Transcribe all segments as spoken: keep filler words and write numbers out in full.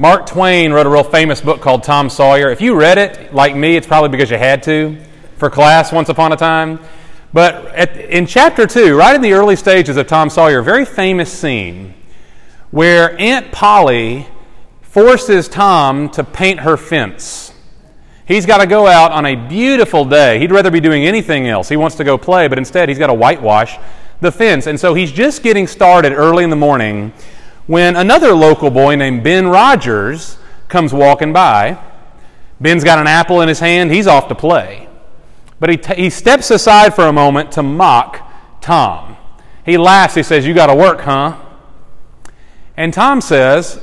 Mark Twain wrote a real famous book called Tom Sawyer. If you read it, like me, it's probably because you had to for class once upon a time. But at, in chapter two, right in the early stages of Tom Sawyer, a very famous scene where Aunt Polly forces Tom to paint her fence. He's got to go out on a beautiful day. He'd rather be doing anything else. He wants to go play, but instead he's got to whitewash the fence. And so he's just getting started early in the morning when another local boy named Ben Rogers comes walking by. Ben's got an apple in his hand. He's off to play. But he, t- he steps aside for a moment to mock Tom. He laughs. He says, "You got to work, huh?" And Tom says,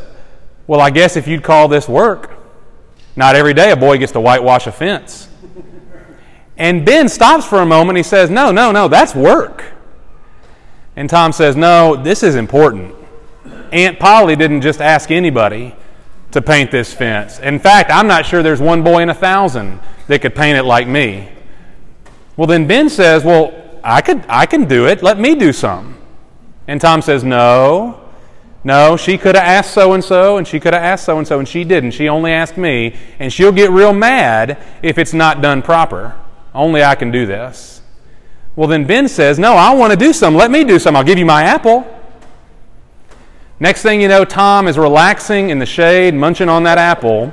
"Well, I guess if you'd call this work, not every day a boy gets to whitewash a fence." And Ben stops for a moment. He says, no, no, no, that's work. And Tom says, "No, this is important. Aunt Polly didn't just ask anybody to paint this fence. In fact, I'm not sure there's one boy in a thousand that could paint it like me." Well, then Ben says, "Well, I could, I can do it. Let me do some." And Tom says, no, no, "she could have asked so-and-so, and she could have asked so-and-so, and she didn't. She only asked me, and she'll get real mad if it's not done proper. Only I can do this." Well, then Ben says, "No, I want to do some. Let me do some. I'll give you my apple." Next thing you know, Tom is relaxing in the shade, munching on that apple,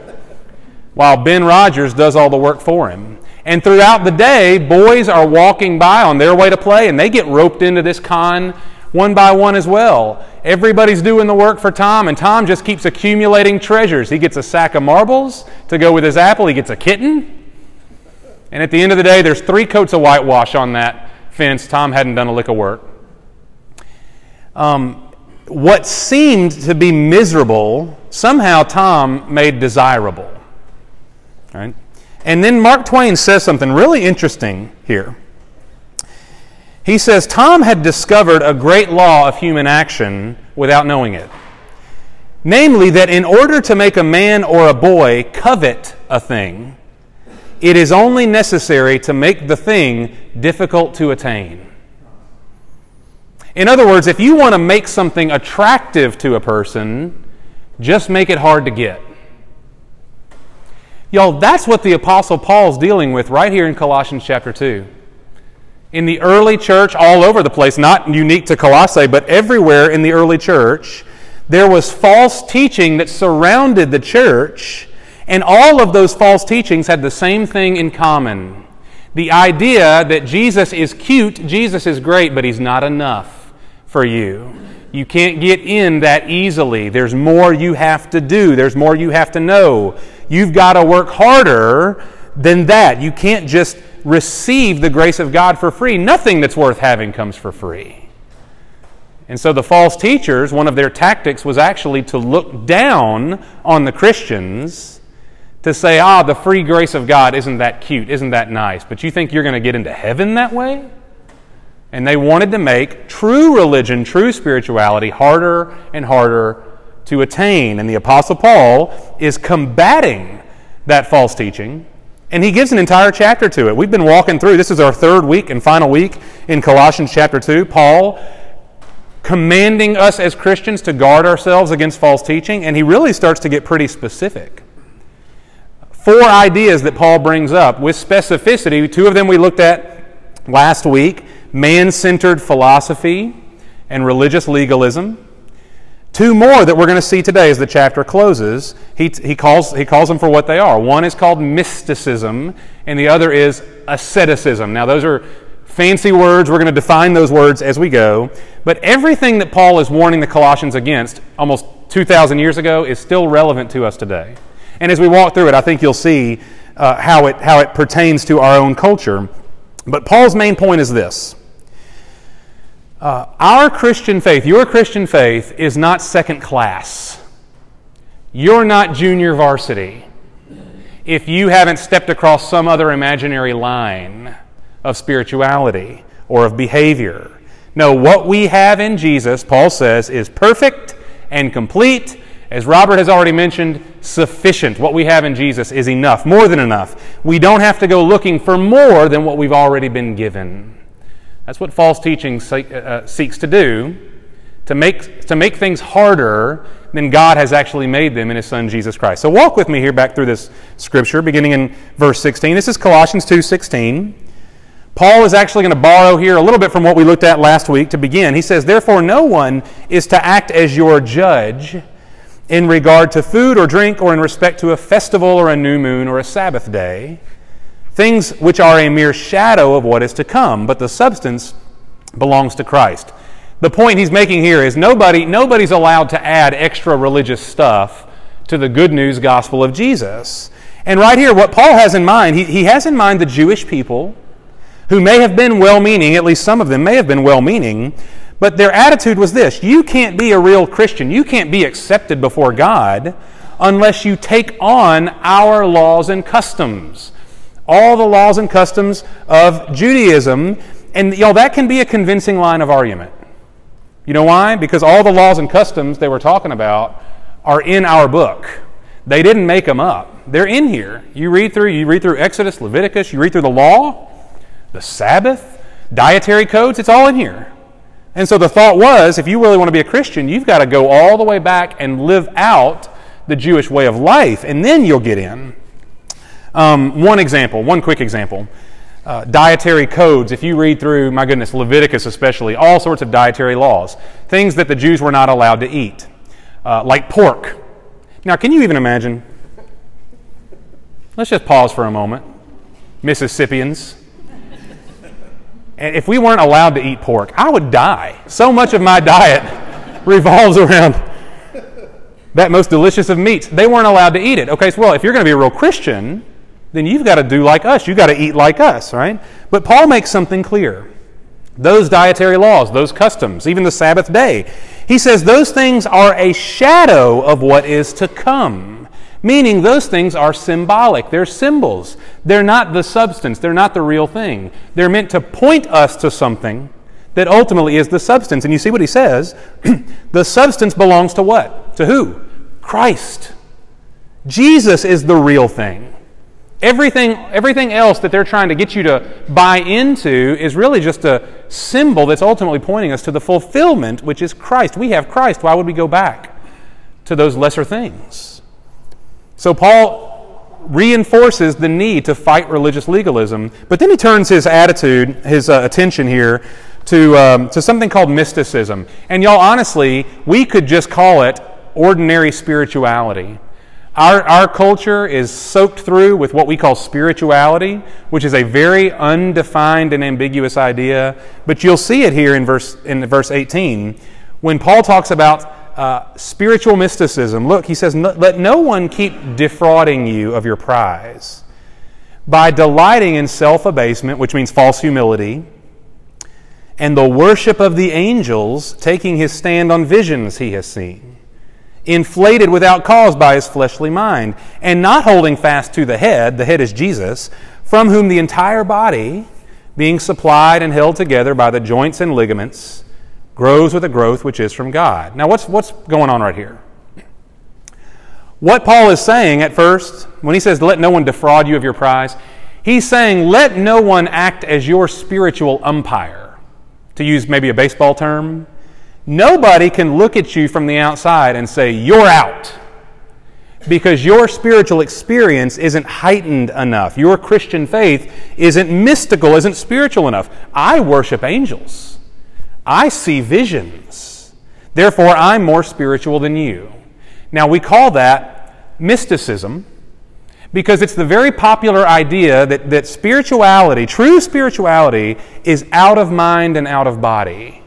while Ben Rogers does all the work for him. And throughout the day, boys are walking by on their way to play, and they get roped into this con one by one as well. Everybody's doing the work for Tom, and Tom just keeps accumulating treasures. He gets a sack of marbles to go with his apple. He gets a kitten. And at the end of the day, there's three coats of whitewash on that fence. Tom hadn't done a lick of work. Um... What seemed to be miserable, somehow Tom made desirable. All right? And then Mark Twain says something really interesting here. He says, Tom had discovered a great law of human action without knowing it. Namely, that in order to make a man or a boy covet a thing, it is only necessary to make the thing difficult to attain. In other words, if you want to make something attractive to a person, just make it hard to get. Y'all, that's what the Apostle Paul's dealing with right here in Colossians chapter two. In the early church, all over the place, not unique to Colossae, but everywhere in the early church, there was false teaching that surrounded the church, and all of those false teachings had the same thing in common. The idea that Jesus is cute, Jesus is great, but he's not enough for you. You can't get in that easily. There's more you have to do. There's more you have to know. You've got to work harder than that. You can't just receive the grace of God for free. Nothing that's worth having comes for free. And so the false teachers, one of their tactics was actually to look down on the Christians, to say, ah, the free grace of God, isn't that cute, isn't that nice, but you think you're going to get into heaven that way? And they wanted to make true religion, true spirituality, harder and harder to attain. And the Apostle Paul is combating that false teaching, and he gives an entire chapter to it. We've been walking through, this is our third week and final week in Colossians chapter two, Paul commanding us as Christians to guard ourselves against false teaching, and he really starts to get pretty specific. Four ideas that Paul brings up with specificity. Two of them we looked at last week, man-centered philosophy and religious legalism. Two more that we're going to see today as the chapter closes. He, he, calls, he calls them for what they are. One is called mysticism, and the other is asceticism. Now, those are fancy words. We're going to define those words as we go. But everything that Paul is warning the Colossians against almost two thousand years ago is still relevant to us today. And as we walk through it, I think you'll see uh, how it how it pertains to our own culture. But Paul's main point is this. Uh, our Christian faith, your Christian faith, is not second class. You're not junior varsity if you haven't stepped across some other imaginary line of spirituality or of behavior. No, what we have in Jesus, Paul says, is perfect and complete. As Robert has already mentioned, sufficient. What we have in Jesus is enough, more than enough. We don't have to go looking for more than what we've already been given. That's what false teaching seeks to do, to make, to make things harder than God has actually made them in His Son, Jesus Christ. So walk with me here back through this Scripture, beginning in verse sixteen. This is Colossians two sixteen. Paul is actually going to borrow here a little bit from what we looked at last week to begin. He says, "Therefore no one is to act as your judge in regard to food or drink or in respect to a festival or a new moon or a Sabbath day, things which are a mere shadow of what is to come, but the substance belongs to Christ." The point he's making here is nobody, nobody's allowed to add extra religious stuff to the good news gospel of Jesus. And right here, what Paul has in mind, he, he has in mind the Jewish people who may have been well-meaning, at least some of them may have been well-meaning, but their attitude was this: you can't be a real Christian, you can't be accepted before God unless you take on our laws and customs, all the laws and customs of Judaism. And y'all, that can be a convincing line of argument. You know why? Because all the laws and customs they were talking about are in our book. They didn't make them up. They're in here. You read through, you read through Exodus, Leviticus, you read through the law, the Sabbath, dietary codes, it's all in here. And so the thought was, if you really want to be a Christian, you've got to go all the way back and live out the Jewish way of life, and then you'll get in. Um, one example, one quick example. Uh, dietary codes, if you read through, my goodness, Leviticus especially, all sorts of dietary laws, things that the Jews were not allowed to eat, uh, like pork. Now, can you even imagine? Let's just pause for a moment, Mississippians. And if we weren't allowed to eat pork, I would die. So much of my diet revolves around that most delicious of meats. They weren't allowed to eat it. Okay, so well, if you're going to be a real Christian, then you've got to do like us. You've got to eat like us, right? But Paul makes something clear. Those dietary laws, those customs, even the Sabbath day, he says those things are a shadow of what is to come, meaning those things are symbolic. They're symbols. They're not the substance. They're not the real thing. They're meant to point us to something that ultimately is the substance. And you see what he says? The substance belongs to what? To who? Christ. Jesus is the real thing. Everything, everything else that they're trying to get you to buy into is really just a symbol that's ultimately pointing us to the fulfillment, which is Christ. We have Christ. Why would we go back to those lesser things? So Paul reinforces the need to fight religious legalism, but then he turns his attitude, his uh, attention here to, um, to something called mysticism. And y'all, honestly, we could just call it ordinary spirituality. Our, our culture is soaked through with what we call spirituality, which is a very undefined and ambiguous idea. But you'll see it here in verse in verse eighteen when Paul talks about uh, spiritual mysticism. Look, he says, "Let no one keep defrauding you of your prize by delighting in self-abasement," which means false humility, "and the worship of the angels, taking his stand on visions he has seen, inflated without cause by his fleshly mind, and not holding fast to the head," the head is Jesus, "from whom the entire body, being supplied and held together by the joints and ligaments, grows with a growth which is from God." Now, what's what's going on right here? What Paul is saying at first, when he says, "Let no one defraud you of your prize," he's saying, let no one act as your spiritual umpire, to use maybe a baseball term. Nobody can look at you from the outside and say, "You're out," because your spiritual experience isn't heightened enough. Your Christian faith isn't mystical, isn't spiritual enough. I worship angels. I see visions. Therefore, I'm more spiritual than you. Now, we call that mysticism because it's the very popular idea that, that spirituality, true spirituality, is out of mind and out of body.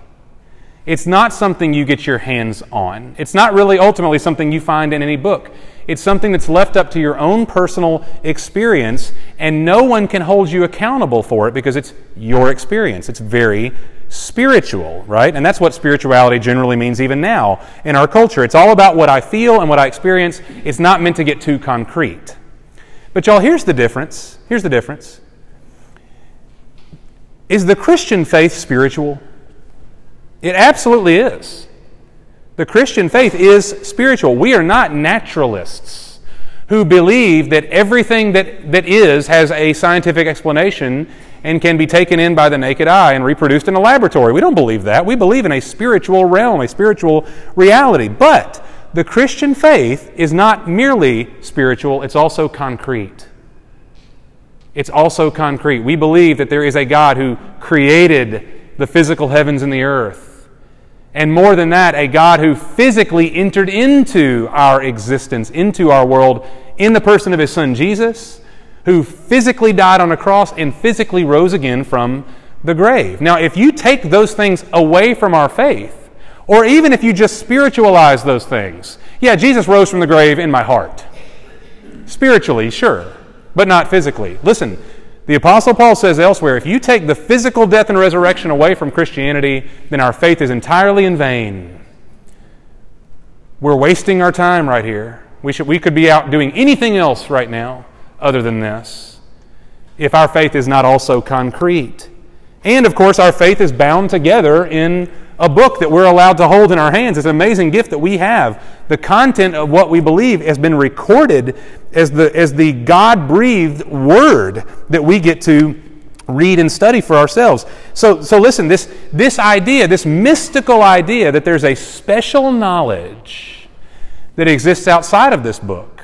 It's not something you get your hands on. It's not really ultimately something you find in any book. It's something that's left up to your own personal experience, and no one can hold you accountable for it because it's your experience. It's very spiritual, right? And that's what spirituality generally means even now in our culture. It's all about what I feel and what I experience. It's not meant to get too concrete. But y'all, here's the difference. Here's the difference. Is the Christian faith spiritual? It absolutely is. The Christian faith is spiritual. We are not naturalists who believe that everything that, that is has a scientific explanation and can be taken in by the naked eye and reproduced in a laboratory. We don't believe that. We believe in a spiritual realm, a spiritual reality. But the Christian faith is not merely spiritual, it's also concrete. It's also concrete. We believe that there is a God who created the physical heavens and the earth. And more than that, a God who physically entered into our existence, into our world, in the person of His Son Jesus, who physically died on a cross and physically rose again from the grave. Now, if you take those things away from our faith, or even if you just spiritualize those things, yeah, Jesus rose from the grave in my heart. Spiritually, sure, but not physically. Listen, the Apostle Paul says elsewhere, if you take the physical death and resurrection away from Christianity, then our faith is entirely in vain. We're wasting our time right here. We should, we could be out doing anything else right now other than this, if our faith is not also concrete. And, of course, our faith is bound together in a book that we're allowed to hold in our hands. It's an amazing gift that we have. The content of what we believe has been recorded as the, as the God-breathed Word that we get to read and study for ourselves. So, so listen, this, this idea, this mystical idea that there's a special knowledge that exists outside of this book,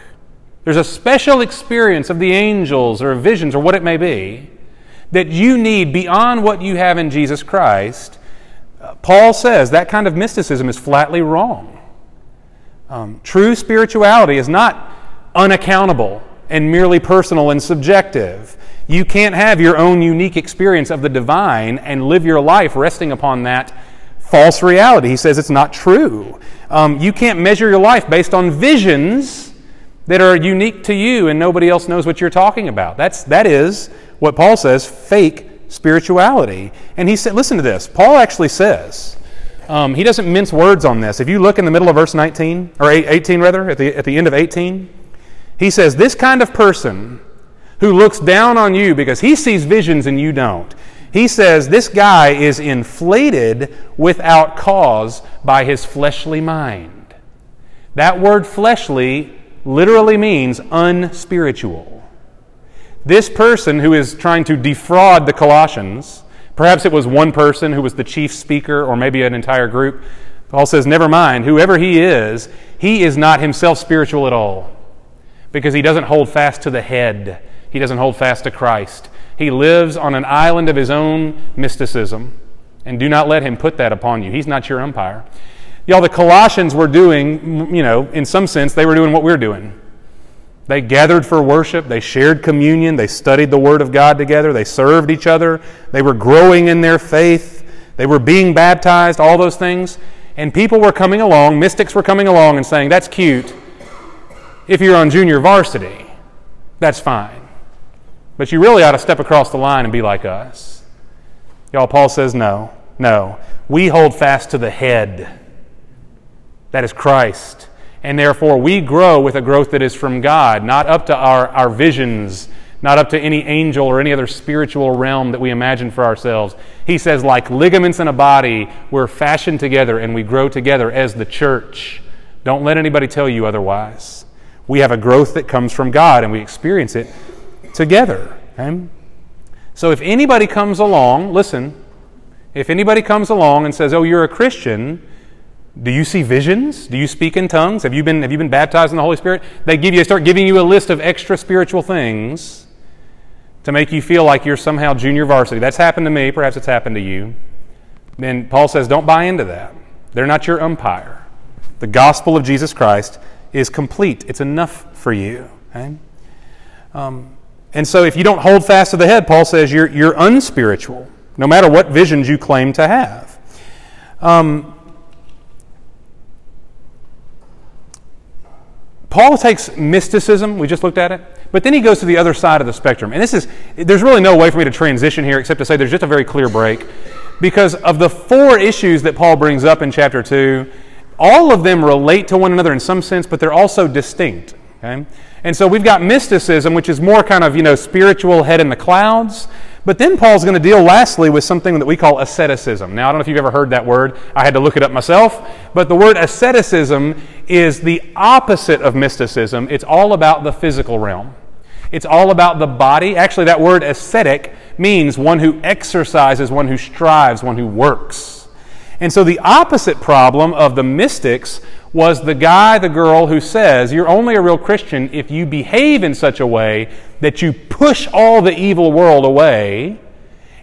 there's a special experience of the angels or visions or what it may be, that you need beyond what you have in Jesus Christ, Paul says that kind of mysticism is flatly wrong. Um, true spirituality is not unaccountable and merely personal and subjective. You can't have your own unique experience of the divine and live your life resting upon that false reality. He says it's not true. Um, you can't measure your life based on visions that are unique to you and nobody else knows what you're talking about. That's, that is what Paul says, fake spirituality. And he said, listen to this. Paul actually says, um, he doesn't mince words on this. If you look in the middle of verse nineteen, or eighteen rather, at the, at the end of eighteen, he says, this kind of person who looks down on you because he sees visions and you don't, he says this guy is inflated without cause by his fleshly mind. That word fleshly literally means unspiritual. This person who is trying to defraud the Colossians, perhaps it was one person who was the chief speaker or maybe an entire group, Paul says, never mind, whoever he is, he is not himself spiritual at all because he doesn't hold fast to the head. He doesn't hold fast to Christ. He lives on an island of his own mysticism, and do not let him put that upon you. He's not your umpire. Y'all, the Colossians were doing, you know, in some sense, they were doing what we're doing. They gathered for worship. They shared communion. They studied the Word of God together. They served each other. They were growing in their faith. They were being baptized, all those things. And people were coming along, mystics were coming along and saying, that's cute. If you're on junior varsity, that's fine. But you really ought to step across the line and be like us. Y'all, Paul says, no, no. We hold fast to the head. That is Christ. And therefore we grow with a growth that is from God, not up to our, our visions, not up to any angel or any other spiritual realm that we imagine for ourselves. He says, like ligaments in a body, we're fashioned together and we grow together as the church. Don't let anybody tell you otherwise. We have a growth that comes from God and we experience it together. Okay? So if anybody comes along, listen, if anybody comes along and says, oh, you're a Christian, do you see visions? Do you speak in tongues? Have you been have you been baptized in the Holy Spirit? They give you start giving you a list of extra spiritual things to make you feel like you're somehow junior varsity. That's happened to me. Perhaps it's happened to you. Then Paul says, don't buy into that. They're not your umpire. The gospel of Jesus Christ is complete. It's enough for you. Okay? Um, and so if you don't hold fast to the head, Paul says you're you're unspiritual, no matter what visions you claim to have. Um. Paul takes mysticism, we just looked at it, but then he goes to the other side of the spectrum. And this is, there's really no way for me to transition here except to say there's just a very clear break. Because of the four issues that Paul brings up in chapter two, all of them relate to one another in some sense, but they're also distinct. Okay? And so we've got mysticism, which is more kind of, you know, spiritual head in the clouds. But then Paul's going to deal lastly with something that we call asceticism. Now, I don't know if you've ever heard that word. I had to look it up myself. But the word asceticism is the opposite of mysticism. It's all about the physical realm. It's all about the body. Actually, that word ascetic means one who exercises, one who strives, one who works. And so the opposite problem of the mystics was the guy, the girl who says, you're only a real Christian if you behave in such a way that you push all the evil world away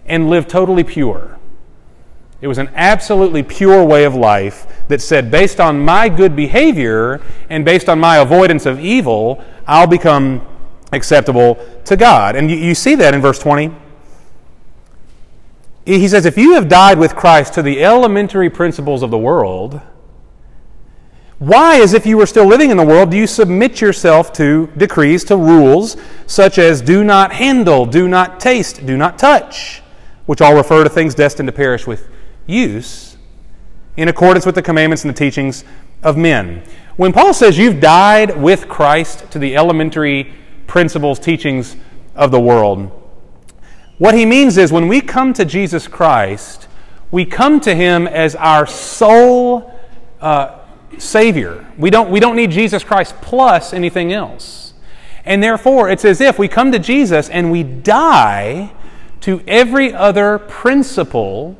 and live totally pure. It was an absolutely pure way of life that said, based on my good behavior and based on my avoidance of evil, I'll become acceptable to God. And you, you see that in verse twenty. He says, if you have died with Christ to the elementary principles of the world, why, as if you were still living in the world, do you submit yourself to decrees, to rules, such as do not handle, do not taste, do not touch, which all refer to things destined to perish with use, in accordance with the commandments and the teachings of men. When Paul says you've died with Christ to the elementary principles, teachings of the world, what he means is when we come to Jesus Christ, we come to Him as our sole uh Savior. We don't, we don't need Jesus Christ plus anything else. And therefore, it's as if we come to Jesus and we die to every other principle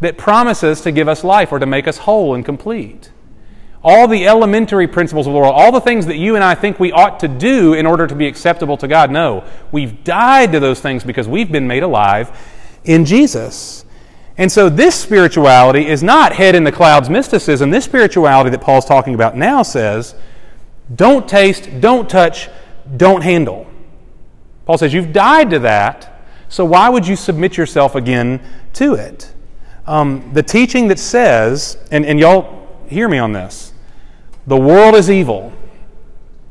that promises to give us life or to make us whole and complete. All the elementary principles of the world, all the things that you and I think we ought to do in order to be acceptable to God, no. We've died to those things because we've been made alive in Jesus. And so this spirituality is not head in the clouds mysticism. This spirituality that Paul's talking about now says, don't taste, don't touch, don't handle. Paul says, you've died to that, so why would you submit yourself again to it? Um, the teaching that says, and, and y'all hear me on this, the world is evil.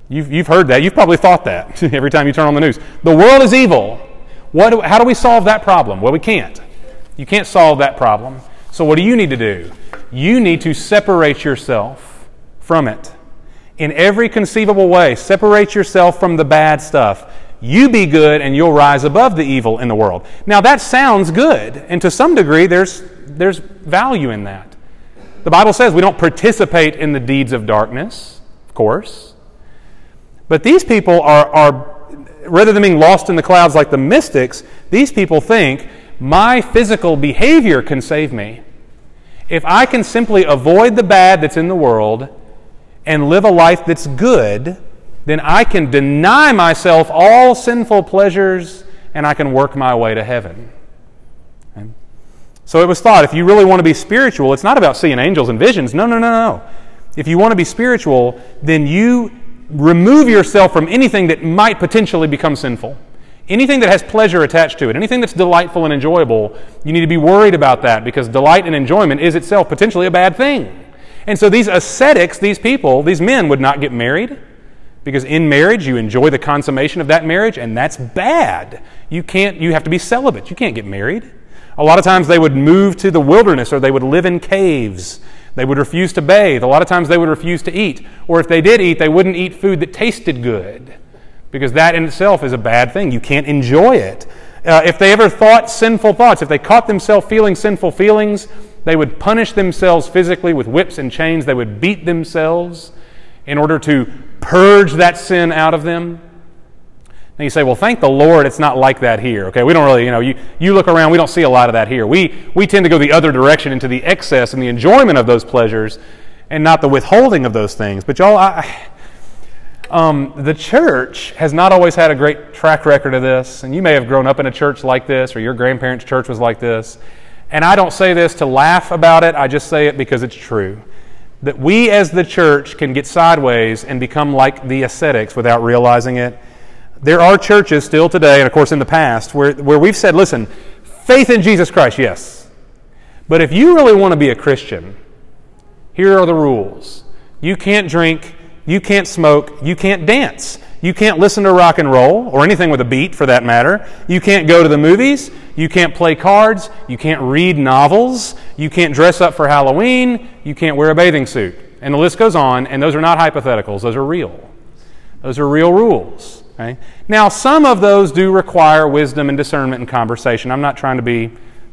You've, you've heard that. You've probably thought that every time you turn on the news. The world is evil. What? Do, how do we solve that problem? Well, we can't. You can't solve that problem. So what do you need to do? You need to separate yourself from it. In every conceivable way, separate yourself from the bad stuff. You be good and you'll rise above the evil in the world. Now that sounds good, and to some degree there's, there's value in that. The Bible says we don't participate in the deeds of darkness, of course. But these people are, are rather than being lost in the clouds like the mystics, these people think, my physical behavior can save me. If I can simply avoid the bad that's in the world and live a life that's good, then I can deny myself all sinful pleasures and I can work my way to heaven. Okay? So it was thought, if you really want to be spiritual, it's not about seeing angels and visions. No, no, no, no. If you want to be spiritual, then you remove yourself from anything that might potentially become sinful. Anything that has pleasure attached to it, anything that's delightful and enjoyable, you need to be worried about that because delight and enjoyment is itself potentially a bad thing. And so these ascetics, these people, these men would not get married because in marriage you enjoy the consummation of that marriage and that's bad. You can't, you have to be celibate. You can't get married. A lot of times they would move to the wilderness or they would live in caves. They would refuse to bathe. A lot of times they would refuse to eat. Or if they did eat, they wouldn't eat food that tasted good. Because that in itself is a bad thing. You can't enjoy it. Uh, if they ever thought sinful thoughts, if they caught themselves feeling sinful feelings, they would punish themselves physically with whips and chains. They would beat themselves in order to purge that sin out of them. And you say, well, thank the Lord it's not like that here. Okay, we don't really, you know, you, you look around, we don't see a lot of that here. We, we tend to go the other direction into the excess and the enjoyment of those pleasures and not the withholding of those things. But y'all, I... I Um, the church has not always had a great track record of this, and you may have grown up in a church like this, or your grandparents' church was like this, and I don't say this to laugh about it, I just say it because it's true, that we as the church can get sideways and become like the ascetics without realizing it. There are churches still today, and of course in the past, where, where we've said, listen, faith in Jesus Christ, yes, but if you really want to be a Christian, here are the rules. You can't drink, you can't smoke, you can't dance, you can't listen to rock and roll, or anything with a beat for that matter, you can't go to the movies, you can't play cards, you can't read novels, you can't dress up for Halloween, you can't wear a bathing suit. And the list goes on, and those are not hypotheticals, those are real. Those are real rules. Okay? Now, some of those do require wisdom and discernment and conversation. I'm not trying to be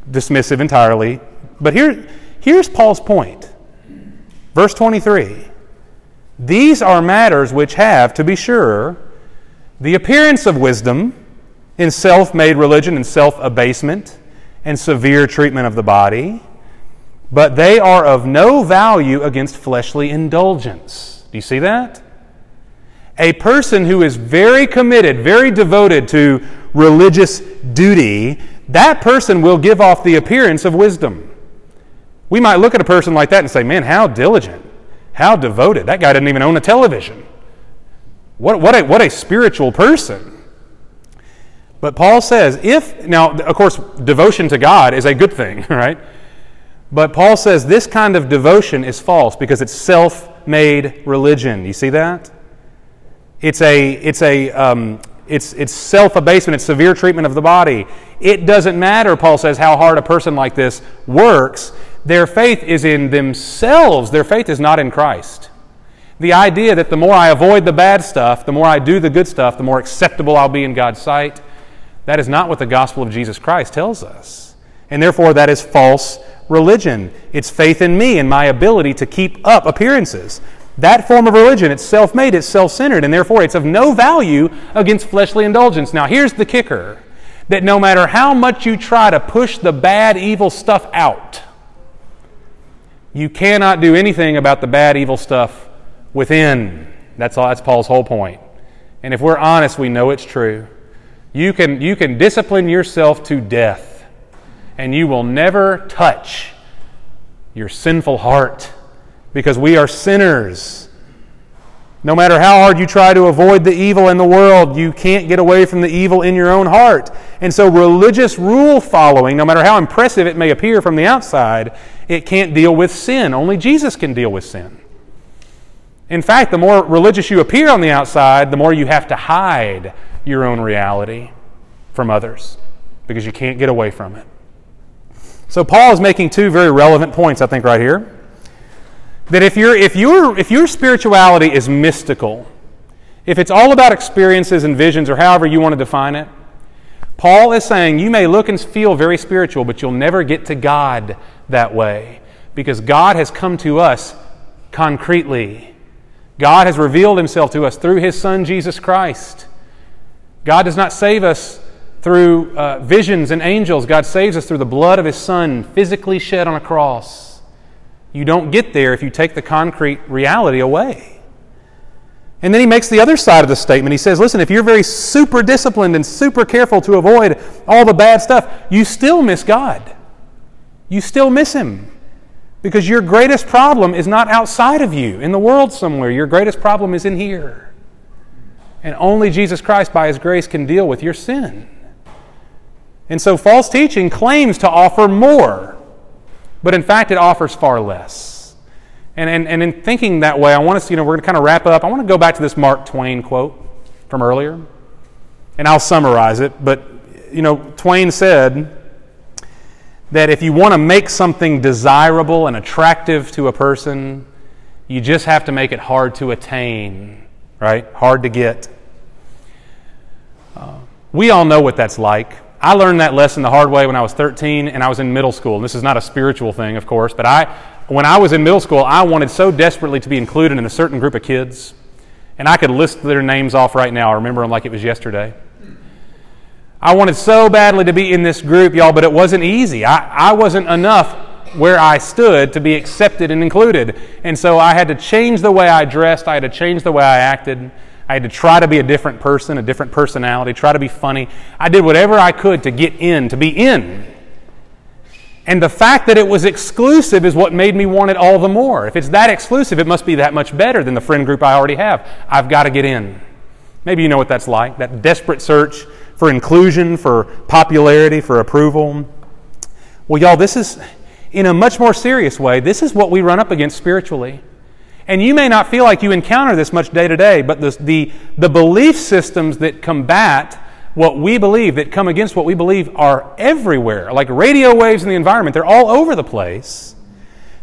dismissive entirely, but here, here's Paul's point. Verse twenty-three. These are matters which have, to be sure, the appearance of wisdom in self-made religion and self-abasement and severe treatment of the body, But they are of no value against fleshly indulgence. Do you see that? A person who is very committed, very devoted to religious duty, that person will give off the appearance of wisdom. We might look at a person like that and say, man, how diligent, how devoted. That guy doesn't even own a television. What, what, a, what a spiritual person. But Paul says, if, now, of course, devotion to God is a good thing, right? But Paul says this kind of devotion is false because it's self-made religion. You see that? It's a, it's a, um, it's, it's self-abasement. It's severe treatment of the body. It doesn't matter, Paul says, how hard a person like this works. Their faith is in themselves. Their faith is not in Christ. The idea that the more I avoid the bad stuff, the more I do the good stuff, the more acceptable I'll be in God's sight, that is not what the gospel of Jesus Christ tells us. And therefore, that is false religion. It's faith in me and my ability to keep up appearances. That form of religion, it's self-made, it's self-centered, and therefore it's of no value against fleshly indulgence. Now, here's the kicker, that no matter how much you try to push the bad, evil stuff out, you cannot do anything about the bad, evil stuff within. That's all. That's Paul's whole point. And if we're honest, we know it's true. You can, you can discipline yourself to death, and you will never touch your sinful heart, because we are sinners. No matter how hard you try to avoid the evil in the world, you can't get away from the evil in your own heart. And so religious rule following, no matter how impressive it may appear from the outside, it can't deal with sin. Only Jesus can deal with sin. In fact, the more religious you appear on the outside, the more you have to hide your own reality from others, because you can't get away from it. So Paul is making two very relevant points, I think, right here. That if, you're, if, you're, if your spirituality is mystical, if it's all about experiences and visions, or however you want to define it, Paul is saying you may look and feel very spiritual, but you'll never get to God that way, because God has come to us concretely. God has revealed Himself to us through His Son, Jesus Christ. God does not save us through uh, visions and angels. God saves us through the blood of His Son, physically shed on a cross. You don't get there if you take the concrete reality away. And then he makes the other side of the statement. He says, listen, if you're very super disciplined and super careful to avoid all the bad stuff, you still miss God. You still miss Him. Because your greatest problem is not outside of you, in the world somewhere. Your greatest problem is in here. And only Jesus Christ, by His grace, can deal with your sin. And so false teaching claims to offer more, but in fact, it offers far less. And, and, and in thinking that way, I want us, you know, we're going to kind of wrap up. I want to go back to this Mark Twain quote from earlier, and I'll summarize it. But, you know, Twain said that if you want to make something desirable and attractive to a person, you just have to make it hard to attain, right? Hard to get. Uh, we all know what that's like. I learned that lesson the hard way when I was thirteen and I was in middle school. And this is not a spiritual thing, of course, but I, when I was in middle school, I wanted so desperately to be included in a certain group of kids. And I could list their names off right now. I remember them like it was yesterday. I wanted so badly to be in this group, y'all, but it wasn't easy. I, I wasn't enough where I stood to be accepted and included. And so I had to change the way I dressed. I had to change the way I acted. I had to try to be a different person, a different personality, try to be funny. I did whatever I could to get in, to be in. And the fact that it was exclusive is what made me want it all the more. If it's that exclusive, it must be that much better than the friend group I already have. I've got to get in. Maybe you know what that's like, that desperate search for inclusion, for popularity, for approval. Well, y'all, this is, in a much more serious way, this is what we run up against spiritually. And you may not feel like you encounter this much day to day, but the, the the belief systems that combat what we believe, that come against what we believe, are everywhere. Like radio waves in the environment, they're all over the place.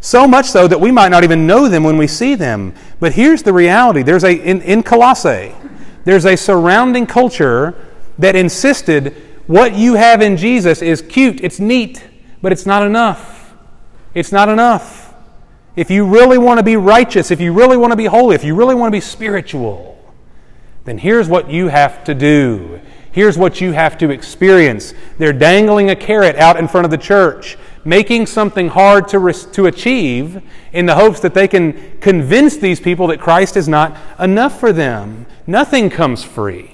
So much so that we might not even know them when we see them. But here's the reality. There's a in, in Colossae, there's a surrounding culture that insisted what you have in Jesus is cute, it's neat, but it's not enough. It's not enough. If you really want to be righteous, if you really want to be holy, if you really want to be spiritual, then here's what you have to do. Here's what you have to experience. They're dangling a carrot out in front of the church. making something hard to re- to achieve in the hopes that they can convince these people that Christ is not enough for them. Nothing comes free.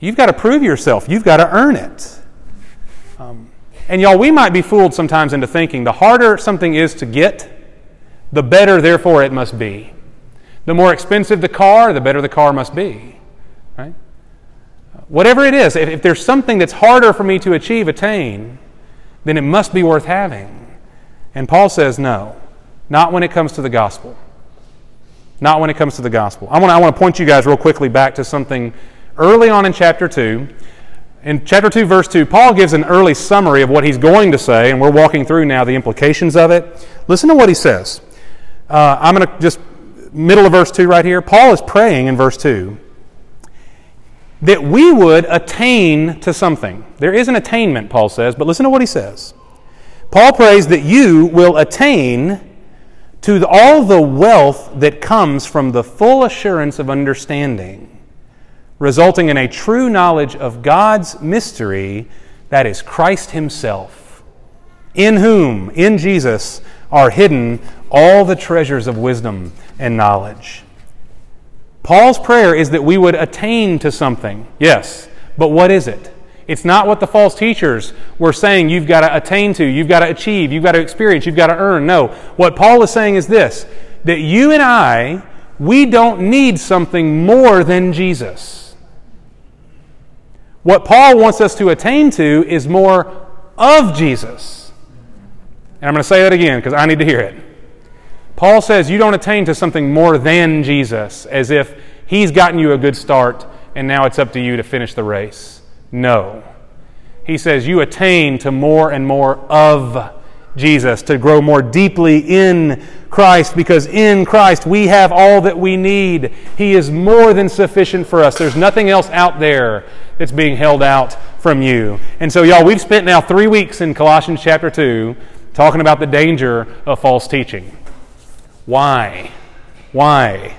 You've got to prove yourself. You've got to earn it. Um, and y'all, we might be fooled sometimes into thinking the harder something is to get, the better, therefore, it must be. The more expensive the car, the better the car must be. Right? Whatever it is, if, if there's something that's harder for me to achieve, attain, then it must be worth having. And Paul says, no, not when it comes to the gospel. Not when it comes to the gospel. I want to, I want to point you guys real quickly back to something early on in chapter two. In chapter two, verse two, Paul gives an early summary of what he's going to say, and we're walking through now the implications of it. Listen to what he says. Uh, I'm going to just, middle of verse two right here. Paul is praying in verse two that we would attain to something. There is an attainment, Paul says, but listen to what he says. Paul prays that you will attain to all the wealth that comes from the full assurance of understanding, resulting in a true knowledge of God's mystery, that is Christ Himself, in whom, in Jesus, are hidden all the treasures of wisdom and knowledge. Paul's prayer is that we would attain to something, yes, but what is it? It's not what the false teachers were saying you've got to attain to, you've got to achieve, you've got to experience, you've got to earn. No, what Paul is saying is this, that you and I, we don't need something more than Jesus. What Paul wants us to attain to is more of Jesus. And I'm going to say that again because I need to hear it. Paul says you don't attain to something more than Jesus, as if He's gotten you a good start and now it's up to you to finish the race. No. He says you attain to more and more of Jesus, to grow more deeply in Christ, because in Christ we have all that we need. He is more than sufficient for us. There's nothing else out there that's being held out from you. And so, y'all, we've spent now three weeks in Colossians chapter two talking about the danger of false teaching. Why? Why?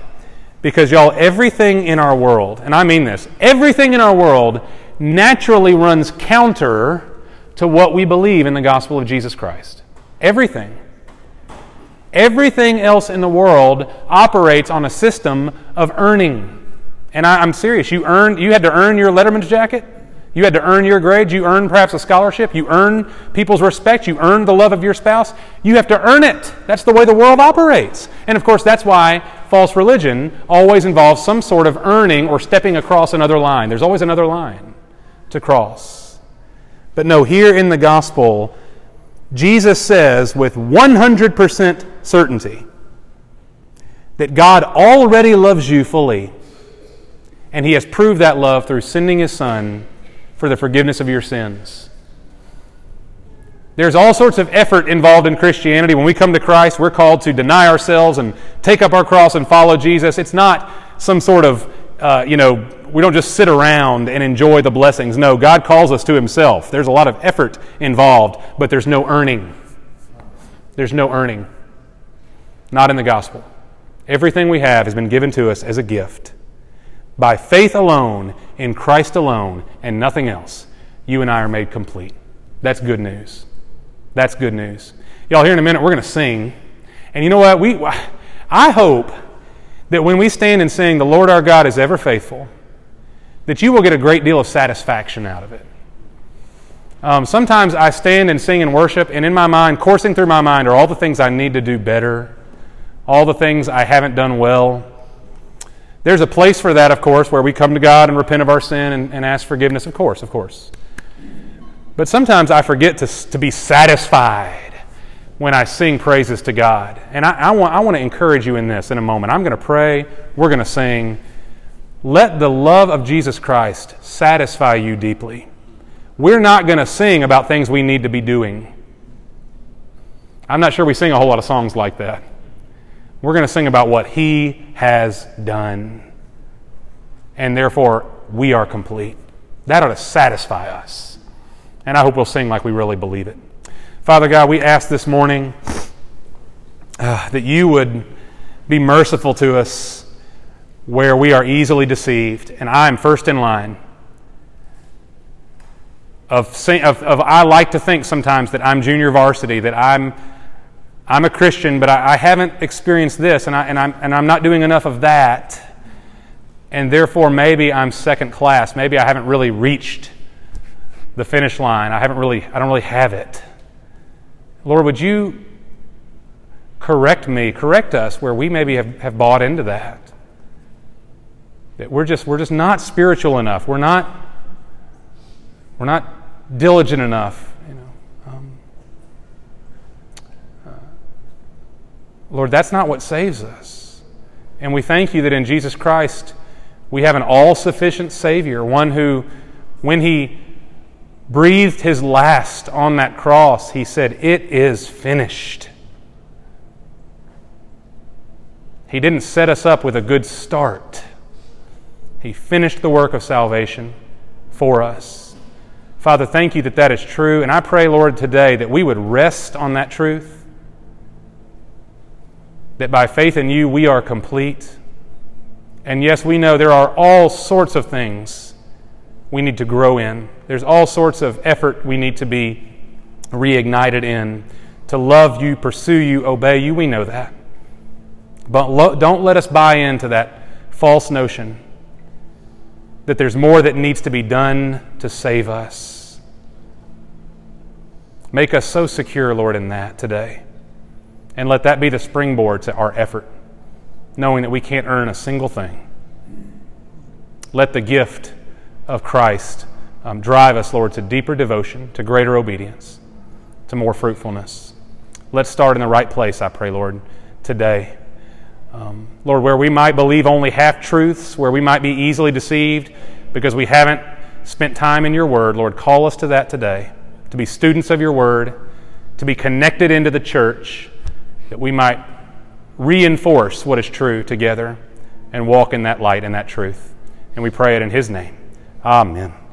Because, y'all, everything in our world, and I mean this, everything in our world naturally runs counter to what we believe in the gospel of Jesus Christ. Everything. Everything else in the world operates on a system of earning. And I, I'm serious. You earned, you had to earn your letterman's jacket. You had to earn your grades. You earned perhaps a scholarship. You earn people's respect. You earn the love of your spouse. You have to earn it. That's the way the world operates. And of course, that's why false religion always involves some sort of earning or stepping across another line. There's always another line to cross. But no, here in the gospel, Jesus says with one hundred percent certainty that God already loves you fully, and He has proved that love through sending His Son for the forgiveness of your sins. There's all sorts of effort involved in Christianity. When we come to Christ, we're called to deny ourselves and take up our cross and follow Jesus. It's not some sort of, uh, you know, we don't just sit around and enjoy the blessings. No, God calls us to Himself. There's a lot of effort involved, but there's no earning. There's no earning. Not in the gospel. Everything we have has been given to us as a gift. By faith alone, in Christ alone, and nothing else, you and I are made complete. That's good news. That's good news. Y'all, here in a minute, we're going to sing. And you know what? We, I hope that when we stand and sing, "The Lord our God is ever faithful," that you will get a great deal of satisfaction out of it. Um, sometimes I stand and sing and worship, and in my mind, coursing through my mind, are all the things I need to do better, all the things I haven't done well. There's a place for that, of course, where we come to God and repent of our sin and, and ask forgiveness, of course, of course. But sometimes I forget to, to be satisfied when I sing praises to God. And I, I, want, I want to encourage you in this in a moment. I'm going to pray. We're going to sing. Let the love of Jesus Christ satisfy you deeply. We're not going to sing about things we need to be doing. I'm not sure we sing a whole lot of songs like that. We're going to sing about what He has done. And therefore, we are complete. That ought to satisfy us. And I hope we'll sing like we really believe it. Father God, we ask this morning uh, that you would be merciful to us where we are easily deceived. And I am first in line. of, of, of I like to think sometimes that I'm junior varsity, that I'm I'm a Christian, but I, I haven't experienced this, and I and I'm and I'm not doing enough of that, and therefore maybe I'm second class. Maybe I haven't really reached the finish line. I haven't really I don't really have it. Lord, would you correct me, correct us where we maybe have, have bought into that. That we're just we're just not spiritual enough. We're not we're not diligent enough. Lord, that's not what saves us. And we thank you that in Jesus Christ we have an all-sufficient Savior, one who, when He breathed His last on that cross, He said, "It is finished." He didn't set us up with a good start. He finished the work of salvation for us. Father, thank you that that is true. And I pray, Lord, today that we would rest on that truth, that by faith in you we are complete. And yes, we know there are all sorts of things we need to grow in. There's all sorts of effort we need to be reignited in, to love you, pursue you, obey you. We know that. But lo- don't let us buy into that false notion that there's more that needs to be done to save us. Make us so secure, Lord, in that today. And let that be the springboard to our effort, knowing that we can't earn a single thing. Let the gift of Christ um, drive us, Lord, to deeper devotion, to greater obedience, to more fruitfulness. Let's start in the right place, I pray, Lord, today. Um, Lord, where we might believe only half-truths, where we might be easily deceived because we haven't spent time in your word, Lord, call us to that today, to be students of your word, to be connected into the church, that we might reinforce what is true together and walk in that light and that truth. And we pray it in His name. Amen.